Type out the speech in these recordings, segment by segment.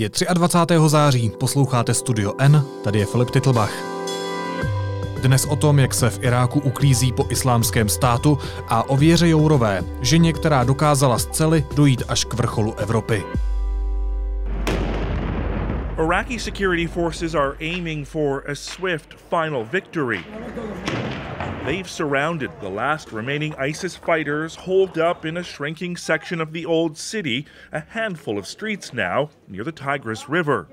Je 23. září, posloucháte Studio N, tady je Filip Tytlbach. Dnes o tom, jak se v Iráku uklízí po islámském státu a o Věře Jourové, ženě, která dokázala z cely dojít až k vrcholu Evropy. Iraqi security forces are aiming for a swift final victory. They've surrounded the last remaining ISIS fighters holed up in a shrinking section of the old city, a handful of streets now near the Tigris River.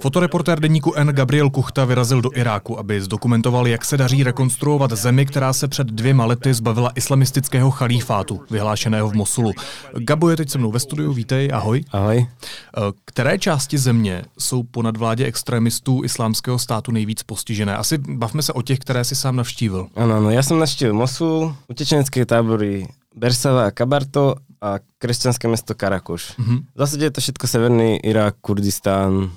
Fotoreportér Deníku N Gabriel Kuchta vyrazil do Iráku, aby zdokumentoval, jak se daří rekonstruovat zemi, která se před 2 lety zbavila islamistického chalífátu, vyhlášeného v Mosulu. Gabo je teď se mnou ve studiu, vítej, ahoj. Ahoj. Které části země jsou po nadvládě extremistů islámského státu nejvíc postižené? Asi bavme se o těch, které si sám navštívil. Ano, já jsem navštívil Mosul, utečenecké tábory Bersava a Kabarto a křesťanské město Karakoš. V zásadě je to všechno severní Irák, Kurdistán.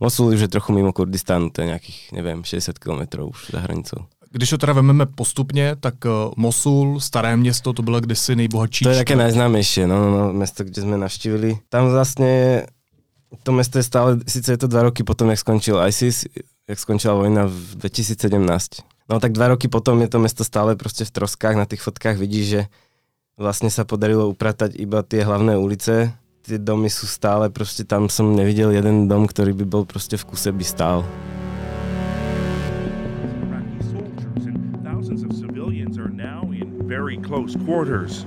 Mosul už je trochu mimo Kurdistánu, to je nějakých, nevím, 60 kilometrů už za hranicou. Když to teda vememe postupně, tak Mosul, staré město, to bylo kdysi nejbohatší. To je také nejznámější, no, město, kde jsme navštívili. Tam vlastně to město je stále, sice je to 2 roky potom, jak skončil ISIS, jak skončila vojna v 2017. No tak 2 roky potom je to město stále prostě v troskách, na těch fotkách vidíš, že vlastně se podarilo upratať iba ty hlavné ulice. Ty domy jsou stále, prostě tam jsem neviděl jeden dom, který by byl prostě v kuse, by stál. Very close quarters.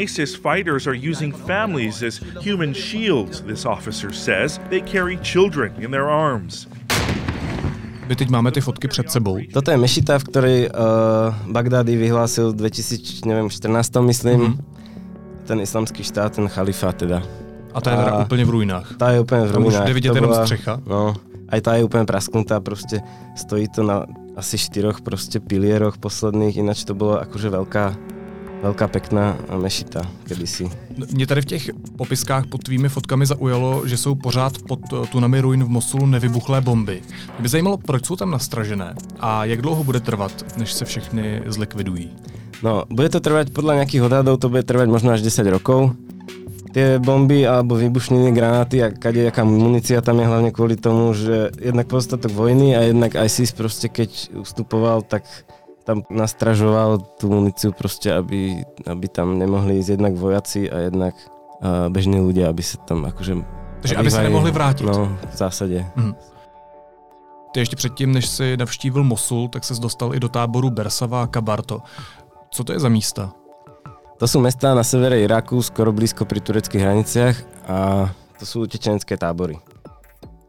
ISIS fighters are using families as human shields, this officer says. They carry children in their arms. My teď máme ty fotky před sebou. Toto je mešita, v které Bagdádi vyhlásil v 2014, myslím. Ten islamský štát, ten chalifát teda. A ta je teda úplně v ruinách. Ta je úplně v ruinách. Tam už jde vidět jenom střecha. No, a ta je úplně prasknutá, prostě stojí to na asi 4 prostě pilieroch posledných, jinak to bylo jakože velká pekná mešita kedysi. Mě tady v těch popiskách pod tvými fotkami zaujalo, že jsou pořád pod tunami ruin v Mosulu nevybuchlé bomby. Mě by zajímalo, proč jsou tam nastražené a jak dlouho bude trvat, než se všechny zlikvidují. No, bude to trvať, podľa nejakých odhadov, to bude trvať možno až 10 rokov. Tie bomby alebo vybušniny, granáty a kadejaká munícia tam je hlavne kvôli tomu, že jednak pozostatok vojny a jednak ISIS proste keď ustupoval, tak tam nastražoval tú muníciu proste, aby tam nemohli ísť jednak vojaci a jednak bežní ľudia, aby sa tam akože... Takže aby sa nemohli vrátiť. No, v zásade. Ty ešte předtím, než si navštívil Mosul, tak ses dostal i do táboru Bersava a Kabarto. Co to je za místa? To sú mesta na severe Iraku, skoro blízko pri tureckých hraniciach a to sú utečenecké tábory.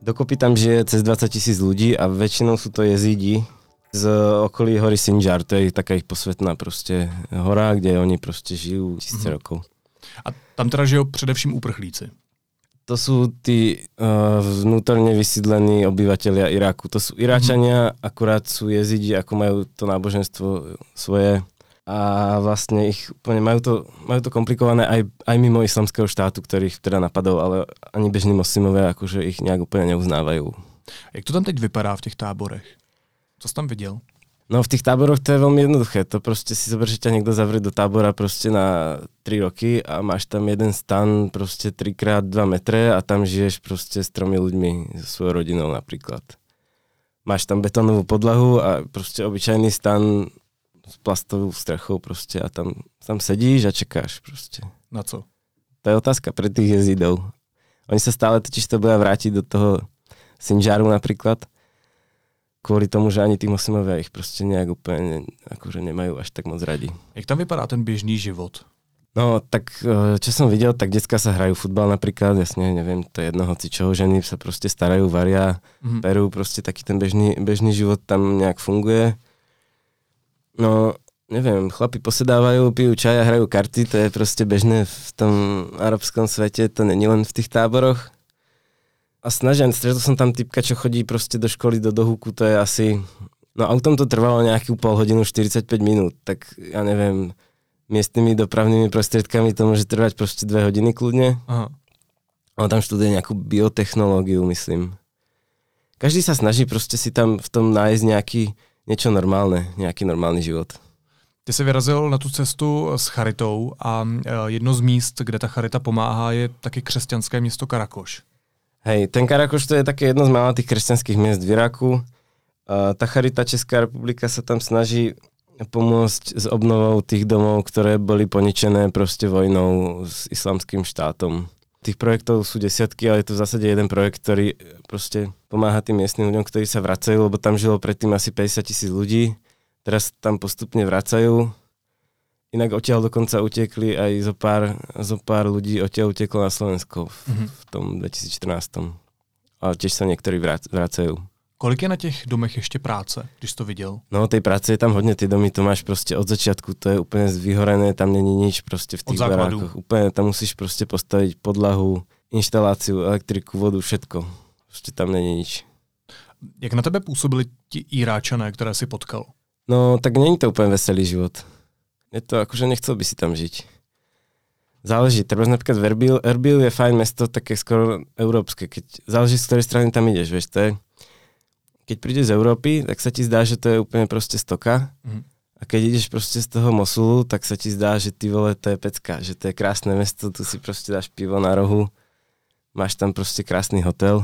Dokopy tam žije cez 20 000 ľudí a väčšinou sú to jezídi z okolí hory Sindžar. To je taká ich posvetná proste hora, kde oni proste žijú tisíce rokov. A tam teda žijou především uprchlíci? To sú tí vnútorne vysídlení obyvatelia Iraku. To sú Iráčania, akurát sú jezídi, ako majú to náboženstvo svoje. A vlastne ich úplne majú to komplikované aj mimo islamského štátu, ktorý ich teda napadol, ale ani bežní moslimové akože ich nejak úplne neuznávajú. Jak to tam teď vypadá v tých táborech? Co si tam videl? No v tých táboroch to je veľmi jednoduché. To proste si zober, že ťa niekto zavrie do tábora proste na 3 roky a máš tam jeden stan proste 3x2 metre a tam žiješ proste s 3 ľuďmi, so svojou rodinou napríklad. Máš tam betónovú podlahu a proste obyčajný stan s plastovou strechou prostě a tam sedíš a čekáš prostě. Na co? To je otázka pre tých jezidov. Oni sa stále totiž to bude vrátiť do toho Sinžaru napríklad, kvôli tomu, že ani tí moslimové ich prostě nejak úplně akože nemajú až tak moc radi. Jak tam vypadá ten běžný život? No tak, čo som videl, tak decka sa hrajú futbal napríklad, jasne, neviem, to je jedno hoci čoho, ženy sa prostě starajú, varia, perú, prostě taký ten bežný život tam nejak funguje. No, neviem, chlapi posedávajú, pijú čaj a hrajú karty, to je proste bežné v tom arabskom svete, to není len v tých táboroch. A stretol som tam typka, čo chodí proste do školy, do dohuku, to je asi... No autom to trvalo nejakú pol hodinu, 45 minút, tak ja neviem, miestnymi dopravnými prostriedkami to môže trvať proste 2 hodiny kľudne. Aha. On tam študuje nejakú biotechnológiu, myslím. Každý sa snaží proste si tam v tom nájsť niečo normálne, nejaký normálny život. Ty se vyrazil na tu cestu s charitou a jedno z míst, kde ta charita pomáhá, je taky křesťanské město Karakoš. Hej, ten Karakoš to je taky jedno z mála těch křesťanských měst v Iraku. Ta charita Česká republika se tam snaží pomôcť s obnovou tých domov, ktoré boli poničené proste vojnou s islamským štátom. Tých projektov sú desiatky, ale je to v zásade jeden projekt, ktorý proste pomáha tým miestnym ľuďom, ktorí sa vracajú, lebo tam žilo predtým asi 50,000 ľudí. Teraz tam postupne vracajú. Inak odtiaľ dokonca utekli aj zo pár ľudí odtiaľ uteklo na Slovensko v tom 2014. Ale tiež sa niektorí vracajú. Kolik je na těch domech ještě práce, když jsi to viděl? No, té práce je tam hodně, ty domy to máš prostě od začátku, to je úplně vyhorené, tam není nič prostě v těch barákoch. Úplně tam musíš prostě postavit podlahu, instalaci, elektriku, vodu, všetko. Prostě tam není nič. Jak na tebe působili ti Iráčané, které si potkal? No, tak není to úplně veselý život. Je to jakože nechcel by si tam žít. Záleží, třeba například v Erbil je fajn město, také skoro evropské, keď záleží z které strany tam jdeš, víš, to je. Keď prídeš z Európy, tak sa ti zdá, že to je úplne proste stoka. A keď ideš proste z toho Mosulu, tak sa ti zdá, že ty vole, to je pecka, že to je krásne mesto, tu si proste dáš pivo na rohu, máš tam proste krásny hotel.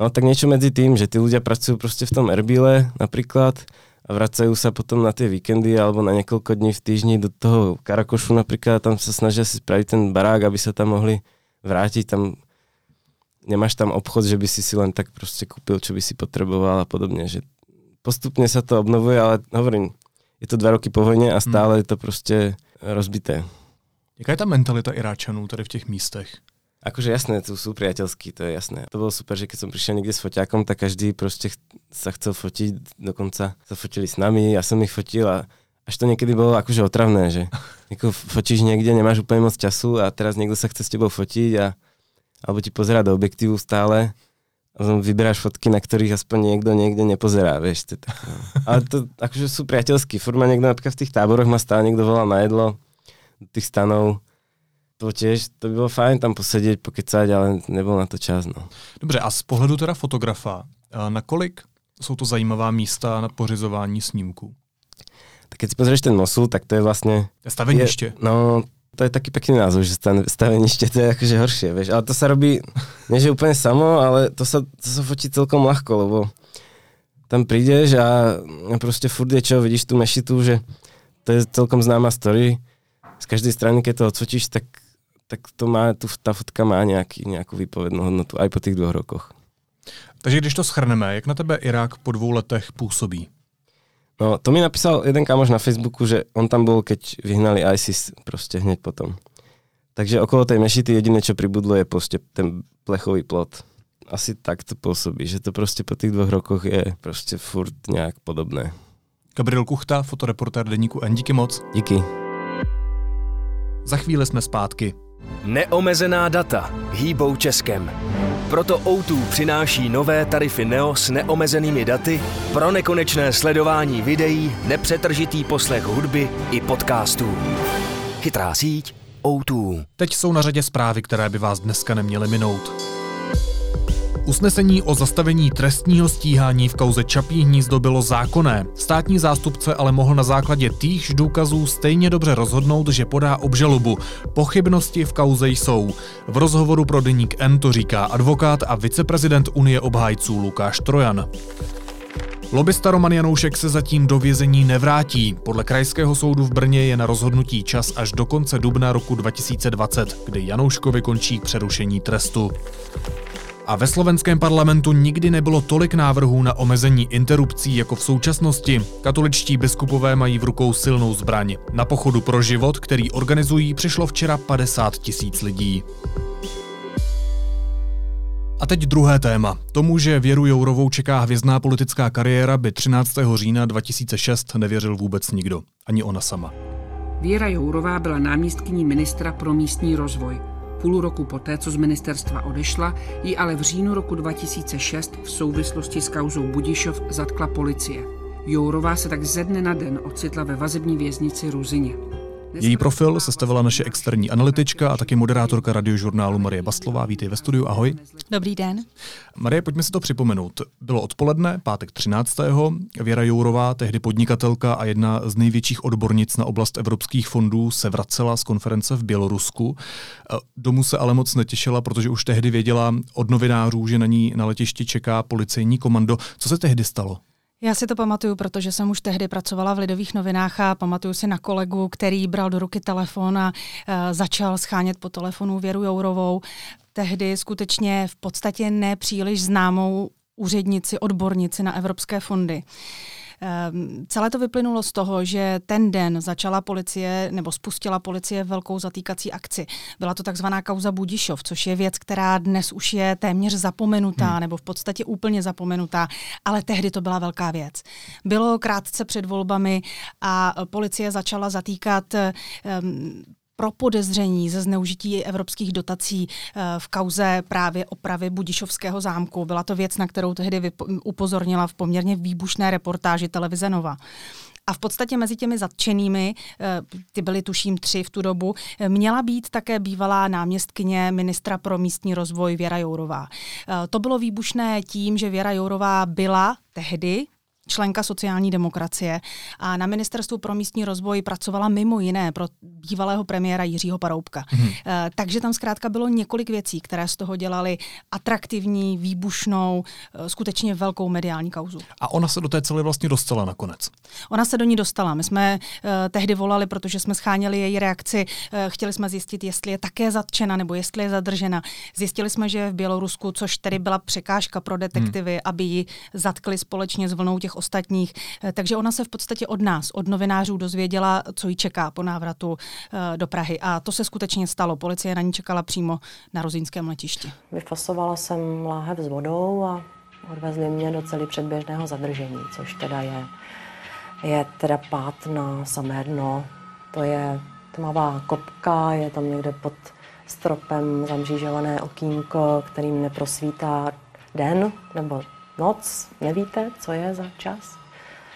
No tak niečo medzi tým, že tí ľudia pracujú proste v tom Erbile napríklad a vracajú sa potom na tie víkendy alebo na niekoľko dní v týždni do toho Karakošu napríklad, tam sa snažia si spraviť ten barák, aby sa tam mohli vrátiť, tam nemáš tam obchod, že by si len tak prostě koupil, čo by si potreboval a podobně, že postupně se to obnovuje, ale hovorím, je to 2 roky po vojně a stále je to prostě rozbité. Jaká je ta mentalita Iráčanů tady v těch místech? Akože jasné, to jsou priateľský, to je jasné. To bylo super, že keď som prišiel někde s foťákom, tak každý prostě sa chcel fotiť, dokonca sa fotili s nami, ja som ich fotil a až to někdy bylo akože otravné, že jako fotíš někde, nemáš úplně moc času a teraz někdo sa chce s tebou fotiť a alebo ti pozerá do objektívu stále a vyberáš fotky, na ktorých aspoň niekto niekde nepozerá, vieš. To tak, no. Ale to akože sú priateľskí. Furt ma niekto napríklad v tých táboroch ma stále niekto volal na jedlo do tých stanov. To tiež, to by bylo fajn tam posedieť, pokecať, ale nebol na to čas, no. Dobře, a z pohledu teda fotografa, nakolik sú to zajímavá místa na pořizování snímku? Tak keď si pozrieš ten Mosul, tak to je vlastne... Staveniště. No... To je taky pekný názov, že staveniště, to je akože horšie, vieš, ale to sa robí, nie že úplne samo, ale to sa fotí celkom ľahko, lebo tam prídeš a proste furt je čo, vidíš tú mešitu, že to je celkom známa story, z každej strany, keď to odfotíš, tak to má, tá fotka má nejakú výpovednú hodnotu, aj po tých 2 rokoch. Takže když to shrneme, jak na tebe Irák po 2 letech pôsobí? No, to mi napísal jeden kámoš na Facebooku, že on tam bol, keď vyhnali ISIS proste hneď potom. Takže okolo tej mešity jediné, čo pribudlo, je proste ten plechový plot. Asi tak to pôsobí, že to proste po tých 2 rokoch je proste furt nejak podobné. Gabriel Kuchta, fotoreportér Deníku N. Díky moc. Díky. Za chvíli jsme zpátky. Neomezená data hýbou Českem. Proto O2 přináší nové tarify Neo s neomezenými daty pro nekonečné sledování videí, nepřetržitý poslech hudby i podcastů. Chytrá síť O2. Teď jsou na řadě zprávy, které by vás dneska neměly minout. Usnesení o zastavení trestního stíhání v kauze Čapí hnízdo bylo zákonné. Státní zástupce ale mohl na základě týchž důkazů stejně dobře rozhodnout, že podá obžalobu. Pochybnosti v kauze jsou. V rozhovoru pro Deník N to říká advokát a viceprezident Unie obhájců Lukáš Trojan. Lobista Roman Janoušek se zatím do vězení nevrátí. Podle Krajského soudu v Brně je na rozhodnutí čas až do konce dubna roku 2020, kdy Janouškovi končí přerušení trestu. A ve slovenském parlamentu nikdy nebylo tolik návrhů na omezení interrupcí jako v současnosti. Katoličtí biskupové mají v rukou silnou zbraň. Na pochodu pro život, který organizují, přišlo včera 50,000 lidí. A teď druhé téma. Tomu, že Věru Jourovou čeká hvězdná politická kariéra, by 13. října 2006 nevěřil vůbec nikdo. Ani ona sama. Věra Jourová byla náměstkyní ministra pro místní rozvoj. Půl roku poté, co z ministerstva odešla, ji ale v říjnu roku 2006 v souvislosti s kauzou Budišov zatkla policie. Jourová se tak ze dne na den ocitla ve vazební věznici Ruzyně. Její profil sestavila naše externí analytička a taky moderátorka radiožurnálu Marie Bastlová. Vítej ve studiu, ahoj. Dobrý den. Marie, pojďme si to připomenout. Bylo odpoledne, pátek 13. Věra Jourová, tehdy podnikatelka a jedna z největších odbornic na oblast evropských fondů, se vracela z konference v Bělorusku. Domů se ale moc netěšila, protože už tehdy věděla od novinářů, že na ní na letišti čeká policejní komando. Co se tehdy stalo? Já si to pamatuju, protože jsem už tehdy pracovala v Lidových novinách a pamatuju si na kolegu, který bral do ruky telefon a začal shánět po telefonu Věru Jourovou. Tehdy skutečně v podstatě nepříliš známou úřednici, odbornici na evropské fondy. Celé to vyplynulo z toho, že ten den začala policie nebo spustila policie velkou zatýkací akci. Byla to takzvaná kauza Budišov, což je věc, která dnes už je téměř zapomenutá nebo v podstatě úplně zapomenutá, ale tehdy to byla velká věc. Bylo krátce před volbami a policie začala zatýkat pro podezření ze zneužití evropských dotací v kauze právě opravy Budišovského zámku. Byla to věc, na kterou tehdy upozornila v poměrně výbušné reportáži Televize Nova. A v podstatě mezi těmi zatčenými, ty byly tuším 3 v tu dobu, měla být také bývalá náměstkyně ministra pro místní rozvoj Věra Jourová. To bylo výbušné tím, že Věra Jourová byla tehdy členka sociální demokracie a na ministerstvu pro místní rozvoj pracovala mimo jiné pro bývalého premiéra Jiřího Paroubka. Takže tam zkrátka bylo několik věcí, které z toho dělaly atraktivní, výbušnou, skutečně velkou mediální kauzu. A ona se do té celé vlastně dostala nakonec? Ona se do ní dostala. My jsme tehdy volali, protože jsme sháněli její reakci. Chtěli jsme zjistit, jestli je také zatčena nebo jestli je zadržena. Zjistili jsme, že v Bělorusku, což tedy byla překážka pro detektivy, aby ji zatkli společně s vlnou těch ostatních. Takže ona se v podstatě od nás, od novinářů dozvěděla, co ji čeká po návratu do Prahy. A to se skutečně stalo. Policie na ní čekala přímo na rozínském letišti. Vyfasovala jsem láhev s vodou a odvezli mě do cely předběžného zadržení, což teda je teda pád na samé dno. To je tmavá kopka, je tam někde pod stropem zamřížované okýnko, kterým neprosvítá den nebo noc, nevíte, co je za čas.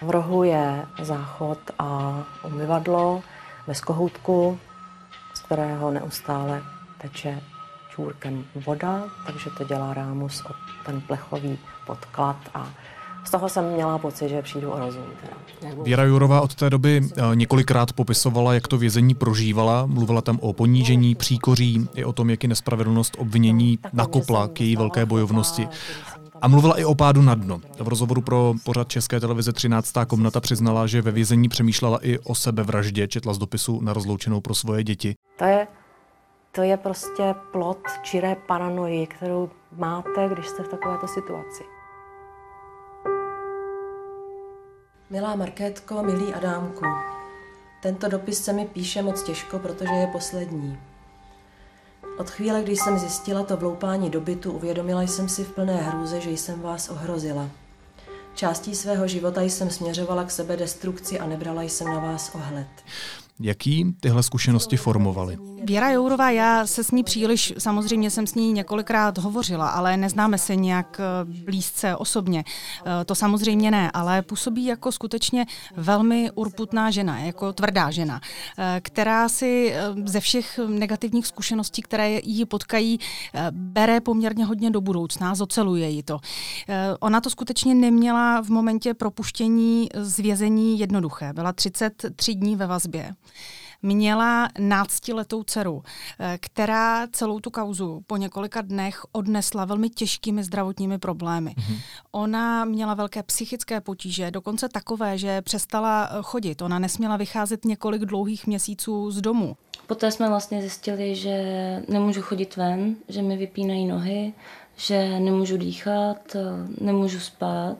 V rohu je záchod a umyvadlo bez kohoutku, z kterého neustále teče čůrkem voda, takže to dělá rámus od ten plechový podklad a z toho jsem měla pocit, že přijdu o rozum. Věra Jourová od té doby několikrát popisovala, jak to vězení prožívala. Mluvila tam o ponížení, příkoří, i o tom, jak ji nespravedlnost obvinění nakopla k její velké bojovnosti. A mluvila i o pádu na dno. V rozhovoru pro pořad České televize 13. komnata přiznala, že ve vězení přemýšlela i o sebevraždě, četla z dopisu na rozloučenou pro svoje děti. To je prostě plod čiré paranoji, kterou máte, když jste v takovéto situaci. Milá Markétko, milý Adámku, tento dopis se mi píše moc těžko, protože je poslední. Od chvíle, když jsem zjistila to vloupání do bytu, uvědomila jsem si v plné hrůze, že jsem vás ohrozila. Částí svého života jsem směřovala k sebedestrukci a nebrala jsem na vás ohled. Jaký tyhle zkušenosti formovaly? Věra Jourová, já se s ní příliš, samozřejmě jsem s ní několikrát hovořila, ale neznáme se nějak blízce osobně. To samozřejmě ne, ale působí jako skutečně velmi urputná žena, jako tvrdá žena, která si ze všech negativních zkušeností, které ji potkají, bere poměrně hodně do budoucna, zoceluje ji to. Ona to skutečně neměla v momentě propuštění z vězení jednoduché. Byla 33 dní ve vazbě. Měla 14letou dceru, která celou tu kauzu po několika dnech odnesla velmi těžkými zdravotními problémy. Ona měla velké psychické potíže, dokonce takové, že přestala chodit. Ona nesměla vycházet několik dlouhých měsíců z domu. Poté jsme vlastně zjistili, že nemůžu chodit ven, že mi vypínají nohy, že nemůžu dýchat, nemůžu spát.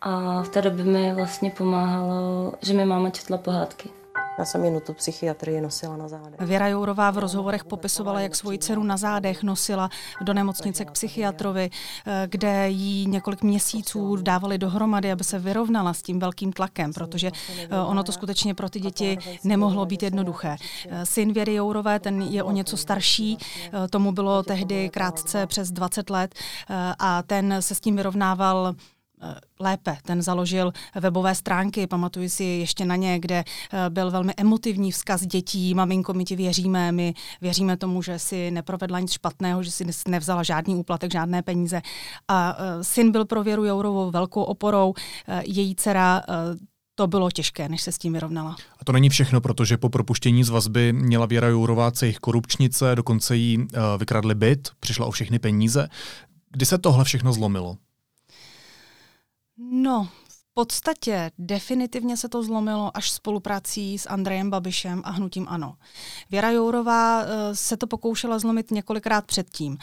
A v té době mi vlastně pomáhalo, že mi máma četla pohádky. Já jsem jen tu psychiatrii nosila na zádech. Věra Jourová v rozhovorech popisovala, jak svoji dceru na zádech nosila do nemocnice k psychiatrovi, kde jí několik měsíců dávali dohromady, aby se vyrovnala s tím velkým tlakem, protože ono to skutečně pro ty děti nemohlo být jednoduché. Syn Věry Jourové, ten je o něco starší, tomu bylo tehdy krátce přes 20 let a ten se s tím vyrovnával lépe. Ten založil webové stránky, pamatuju si ještě na ně, kde byl velmi emotivní vzkaz dětí: maminko, my věříme tomu, že si neprovedla nic špatného, že si nevzala žádný úplatek, žádné peníze. A syn byl pro Věru Jourovou velkou oporou, její dcera to bylo těžké, než se s tím vyrovnala. A to není všechno, protože po propuštění z vazby měla Věra Jourová cejch korupčnice, dokonce jí vykradli byt, přišla o všechny peníze. Kdy se tohle všechno zlomilo? No, v podstatě definitivně se to zlomilo až spoluprací s Andrejem Babišem a Hnutím Ano. Věra Jourová se to pokoušela zlomit několikrát předtím.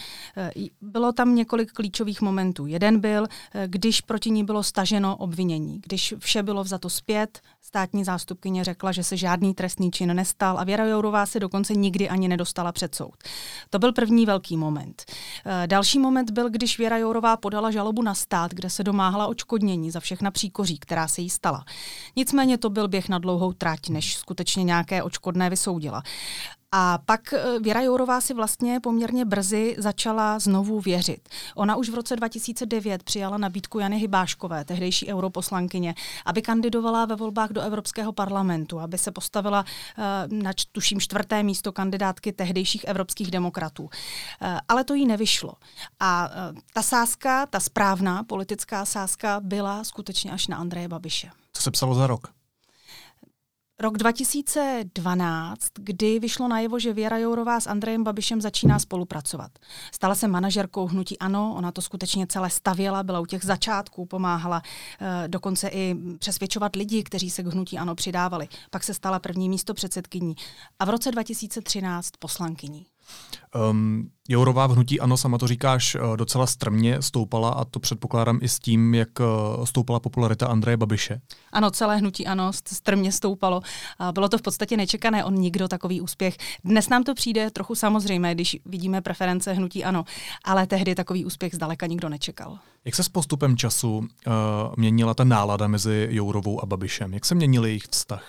Bylo tam několik klíčových momentů. Jeden byl, když proti ní bylo staženo obvinění. Když vše bylo vzato zpět, státní zástupkyně řekla, že se žádný trestný čin nestal a Věra Jourová se dokonce nikdy ani nedostala před soud. To byl první velký moment. Další moment byl, když Věra Jourová podala žalobu na stát, kde se domáhala odškodnění za všechna příkoří, která se jí stala. Nicméně to byl běh na dlouhou trať, než skutečně nějaké odškodné vysoudila. A pak Věra Jourová si vlastně poměrně brzy začala znovu věřit. Ona už v roce 2009 přijala nabídku Jany Hybáškové, tehdejší europoslankyně, aby kandidovala ve volbách do Evropského parlamentu, aby se postavila na tuším 4. místo kandidátky tehdejších evropských demokratů. Ale to jí nevyšlo. A ta sázka, ta správná politická sázka byla skutečně až na Andreje Babiše. Co se psalo za rok? Rok 2012, kdy vyšlo najevo, že Věra Jourová s Andrejem Babišem začíná spolupracovat. Stala se manažerkou Hnutí Ano, ona to skutečně celé stavěla, byla u těch začátků, pomáhala dokonce i přesvědčovat lidi, kteří se k Hnutí Ano přidávali. Pak se stala první místopředsedkyní a v roce 2013 poslankyní. Jourová v Hnutí Ano, sama to říkáš, docela strmě stoupala a to předpokládám i s tím, jak stoupala popularita Andreje Babiše. Ano, celé Hnutí Ano strmě stoupalo. Bylo to v podstatě nečekané, on nikdo takový úspěch. Dnes nám to přijde trochu samozřejmé, když vidíme preference Hnutí Ano, ale tehdy takový úspěch zdaleka nikdo nečekal. Jak se s postupem času měnila ta nálada mezi Jourovou a Babišem? Jak se měnil jejich vztah?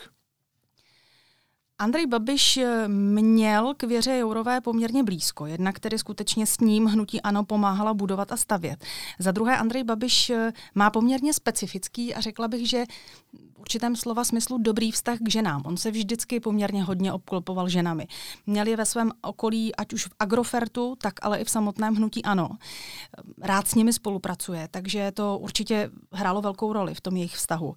Andrej Babiš měl k Věře Jourové poměrně blízko, jednak tedy skutečně s ním Hnutí Ano pomáhala budovat a stavět. Za druhé, Andrej Babiš má poměrně specifický a řekla bych, že v určitém slova smyslu dobrý vztah k ženám. On se vždycky poměrně hodně obklopoval ženami. Měl je ve svém okolí, ať už v Agrofertu, tak ale i v samotném Hnutí Ano. Rád s nimi spolupracuje, takže to určitě hrálo velkou roli v tom jejich vztahu.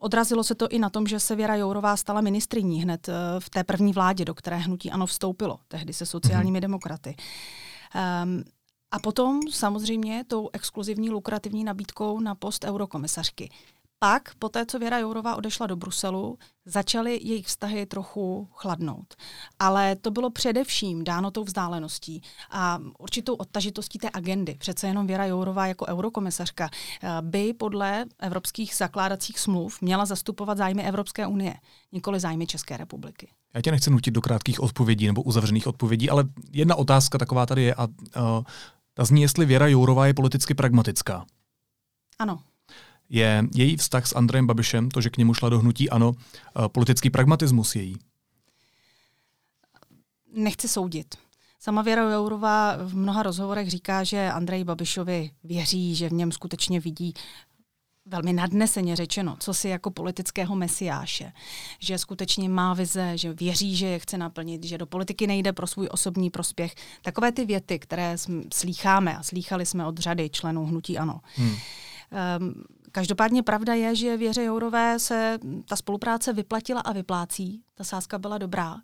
Odrazilo se to i na tom, že se Věra Jourová stala ministryní hned v té první vládě, do které Hnutí Ano vstoupilo, tehdy se sociálními demokraty. A potom samozřejmě tou exkluzivní lukrativní nabídkou na post eurokomisařky. Pak, poté co Věra Jourová odešla do Bruselu, začaly jejich vztahy trochu chladnout. Ale to bylo především dáno tou vzdáleností a určitou odtažitostí té agendy. Přece jenom Věra Jourová jako eurokomisařka by podle evropských zakládacích smluv měla zastupovat zájmy Evropské unie, nikoli zájmy České republiky. Já tě nechci nutit do krátkých odpovědí nebo uzavřených odpovědí, ale jedna otázka taková tady je a ta zní, jestli Věra Jourová je politicky pragmatická. Ano. Je její vztah s Andrejem Babišem, to, že k němu šla do Hnutí Ano, politický pragmatismus její? Nechci soudit. Sama Věra Jourová v mnoha rozhovorech říká, že Andrej Babišovi věří, že v něm skutečně vidí, velmi nadneseně řečeno, co si jako politického mesiáše, že skutečně má vize, že věří, že je chce naplnit, že do politiky nejde pro svůj osobní prospěch. Takové ty věty, které slýcháme a slýchali jsme od řady členů Hnutí Ano. Každopádně pravda je, že Věře Jourové se ta spolupráce vyplatila a vyplácí. Ta sázka byla dobrá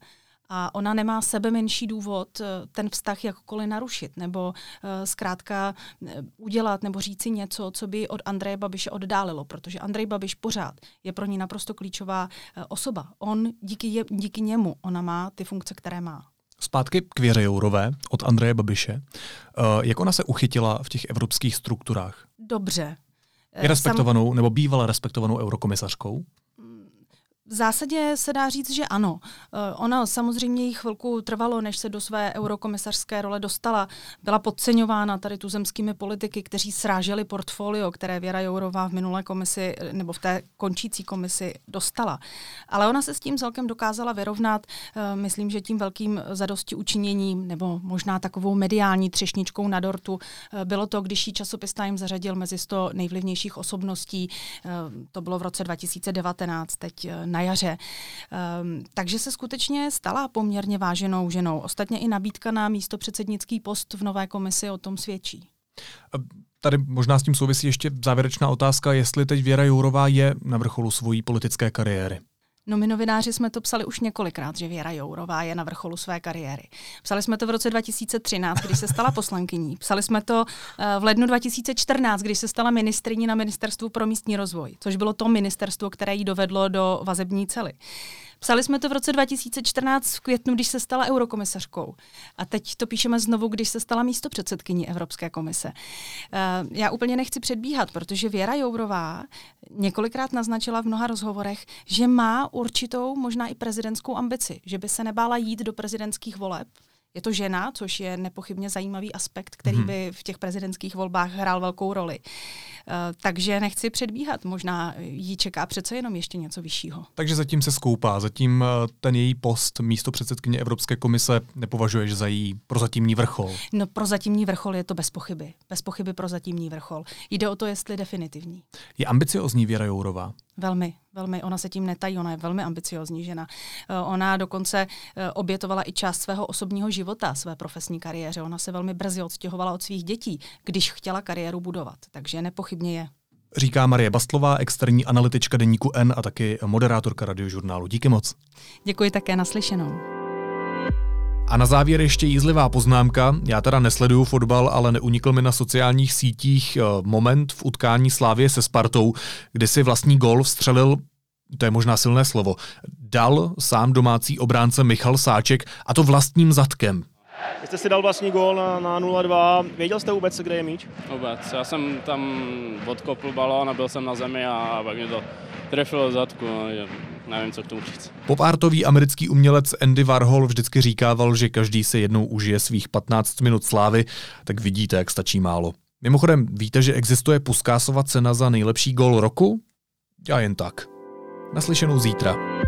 a ona nemá sebe menší důvod ten vztah jakkoliv narušit nebo zkrátka udělat nebo říci něco, co by od Andreje Babiše oddálilo, protože Andrej Babiš pořád je pro ní naprosto klíčová osoba. On díky němu, ona má ty funkce, které má. Zpátky k Věře Jourové od Andreje Babiše. Jak ona se uchytila v těch evropských strukturách? Dobře. Je respektovanou, nebo bývala respektovanou eurokomisařkou? V zásadě se dá říct, že ano. Ona samozřejmě jí chvilku trvalo, než se do své eurokomisařské role dostala. Byla podceňována tady tuzemskými politiky, kteří sráželi portfolio, které Věra Jourová v minulé komisi nebo v té končící komisi dostala. Ale ona se s tím celkem dokázala vyrovnat, myslím, že tím velkým zadostiučiněním nebo možná takovou mediální třešničkou na dortu bylo to, když ji časopis Time zařadil mezi 100 nejvlivnějších osobností. To bylo v roce 2019, teď na jaře. Takže se skutečně stala poměrně váženou ženou. Ostatně i nabídka na místopředsednický post v nové komisi o tom svědčí. Tady možná s tím souvisí ještě závěrečná otázka, jestli teď Věra Jourová je na vrcholu svojí politické kariéry. No, my novináři jsme to psali už několikrát, že Věra Jourová je na vrcholu své kariéry. Psali jsme to v roce 2013, když se stala poslankyní. Psali jsme to v lednu 2014, když se stala ministryní na Ministerstvu pro místní rozvoj, což bylo to ministerstvo, které ji dovedlo do vazební cely. Psali jsme to v roce 2014 v květnu, když se stala eurokomisařkou. A teď to píšeme znovu, když se stala místopředsedkyní Evropské komise. Já úplně nechci předbíhat, protože Věra Jourová několikrát naznačila v mnoha rozhovorech, že má určitou, možná i prezidentskou ambici, že by se nebála jít do prezidentských voleb. Je to žena, což je nepochybně zajímavý aspekt, který by v těch prezidentských volbách hrál velkou roli. Takže nechci předbíhat, možná jí čeká přece jenom ještě něco vyššího. Takže zatím se skoupá, zatím ten její post místopředsedkyně Evropské komise nepovažuješ za její prozatímní vrchol? No, prozatímní vrchol je to bez pochyby. Bez pochyby prozatímní vrchol. Jde o to, jestli definitivní. Je ambiciozní Věra Jourová? Velmi, velmi. Ona se tím netají, ona je velmi ambiciózní žena. Ona dokonce obětovala i část svého osobního života, své profesní kariéře. Ona se velmi brzy odstěhovala od svých dětí, když chtěla kariéru budovat. Takže nepochybně je. Říká Marie Bastlová, externí analytička Deníku N a taky moderátorka radiožurnálu. Díky moc. Děkuji také, naslyšenou. A na závěr ještě jízlivá poznámka. Já teda nesleduju fotbal, ale neunikl mi na sociálních sítích moment v utkání Slavie se Spartou, kde si vlastní gól vstřelil, to je možná silné slovo, dal sám domácí obránce Michal Sáček, a to vlastním zadkem. Vy jste si dal vlastní gól na 0-2. Věděl jste vůbec, kde je míč? Vůbec. Já jsem tam odkopl balón a byl jsem na zemi a pak mě to trefilo zadku. Nevím, co k tomu říct. Popártový americký umělec Andy Warhol vždycky říkával, že každý se jednou užije svých 15 minut slávy, tak vidíte, jak stačí málo. Mimochodem, víte, že existuje Puskásova cena za nejlepší gól roku? Já jen tak. Naslyšenou zítra.